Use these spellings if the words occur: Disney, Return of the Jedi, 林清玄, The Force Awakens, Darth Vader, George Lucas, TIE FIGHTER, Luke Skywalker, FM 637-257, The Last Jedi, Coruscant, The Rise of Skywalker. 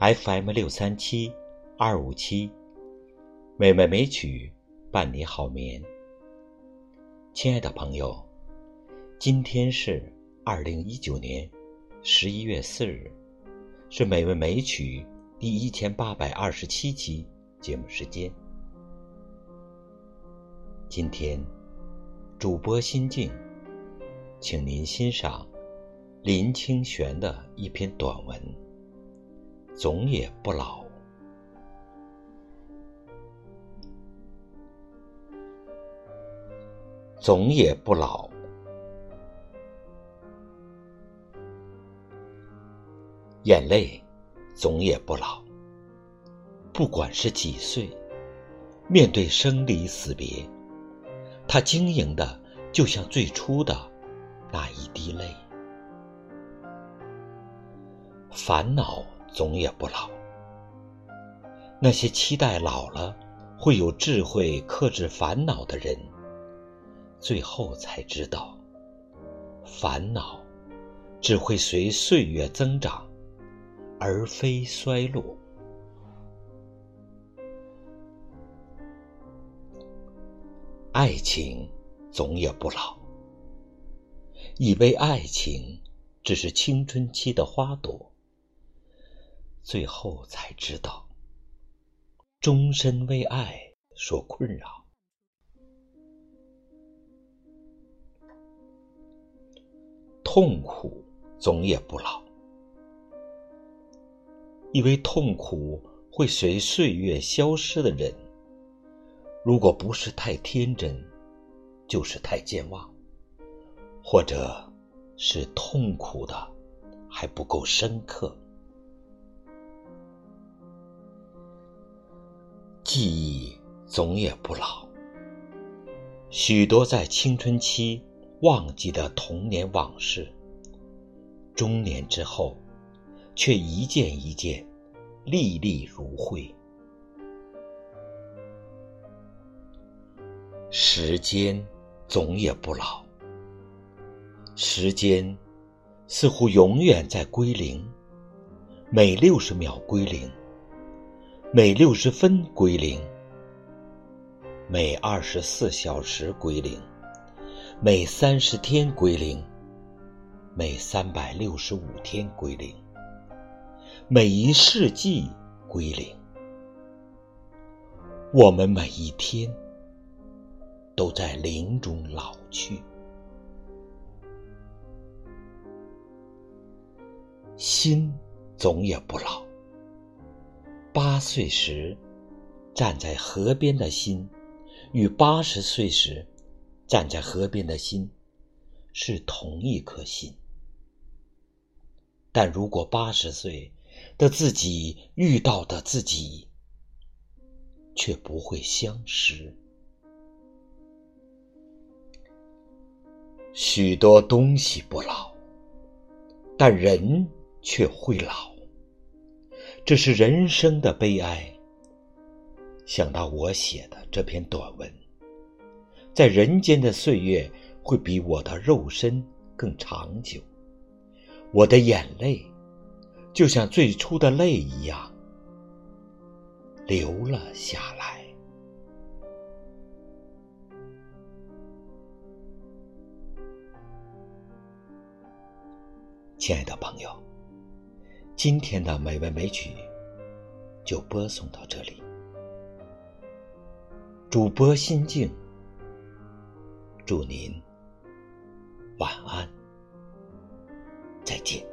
FM 637-257，美味美曲伴你好眠。亲爱的朋友，今天是2019年11月4日，是美味美曲第1827期节目时间。今天主播心境，请您欣赏林清玄的一篇短文。总也不老。总也不老。眼泪总也不老。不管是几岁，面对生离死别，它晶莹的就像最初的那一滴泪。烦恼总也不老。那些期待老了会有智慧克制烦恼的人，最后才知道，烦恼只会随岁月增长，而非衰落。爱情总也不老。以为爱情只是青春期的花朵，最后才知道，终身为爱所困扰。痛苦总也不老。因为痛苦会随岁月消失的人，如果不是太天真，就是太健忘，或者是痛苦的还不够深刻。记忆总也不老。许多在青春期忘记的童年往事，中年之后却一件一件历历如绘。时间总也不老。时间似乎永远在归零，每60秒归零，每60分归零，每24小时归零，每30天归零，每365天归零，每一世纪归零。我们每一天都在零中老去。心总也不老。8岁时站在河边的心与80岁时站在河边的心是同一颗心，但如果80岁的自己遇到的自己，却不会相识。许多东西不老，但人却会老，这是人生的悲哀。想到我写的这篇短文，在人间的岁月会比我的肉身更长久，我的眼泪就像最初的泪一样流了下来。亲爱的朋友，今天的美文美曲就播送到这里。主播心境，祝您晚安，再见。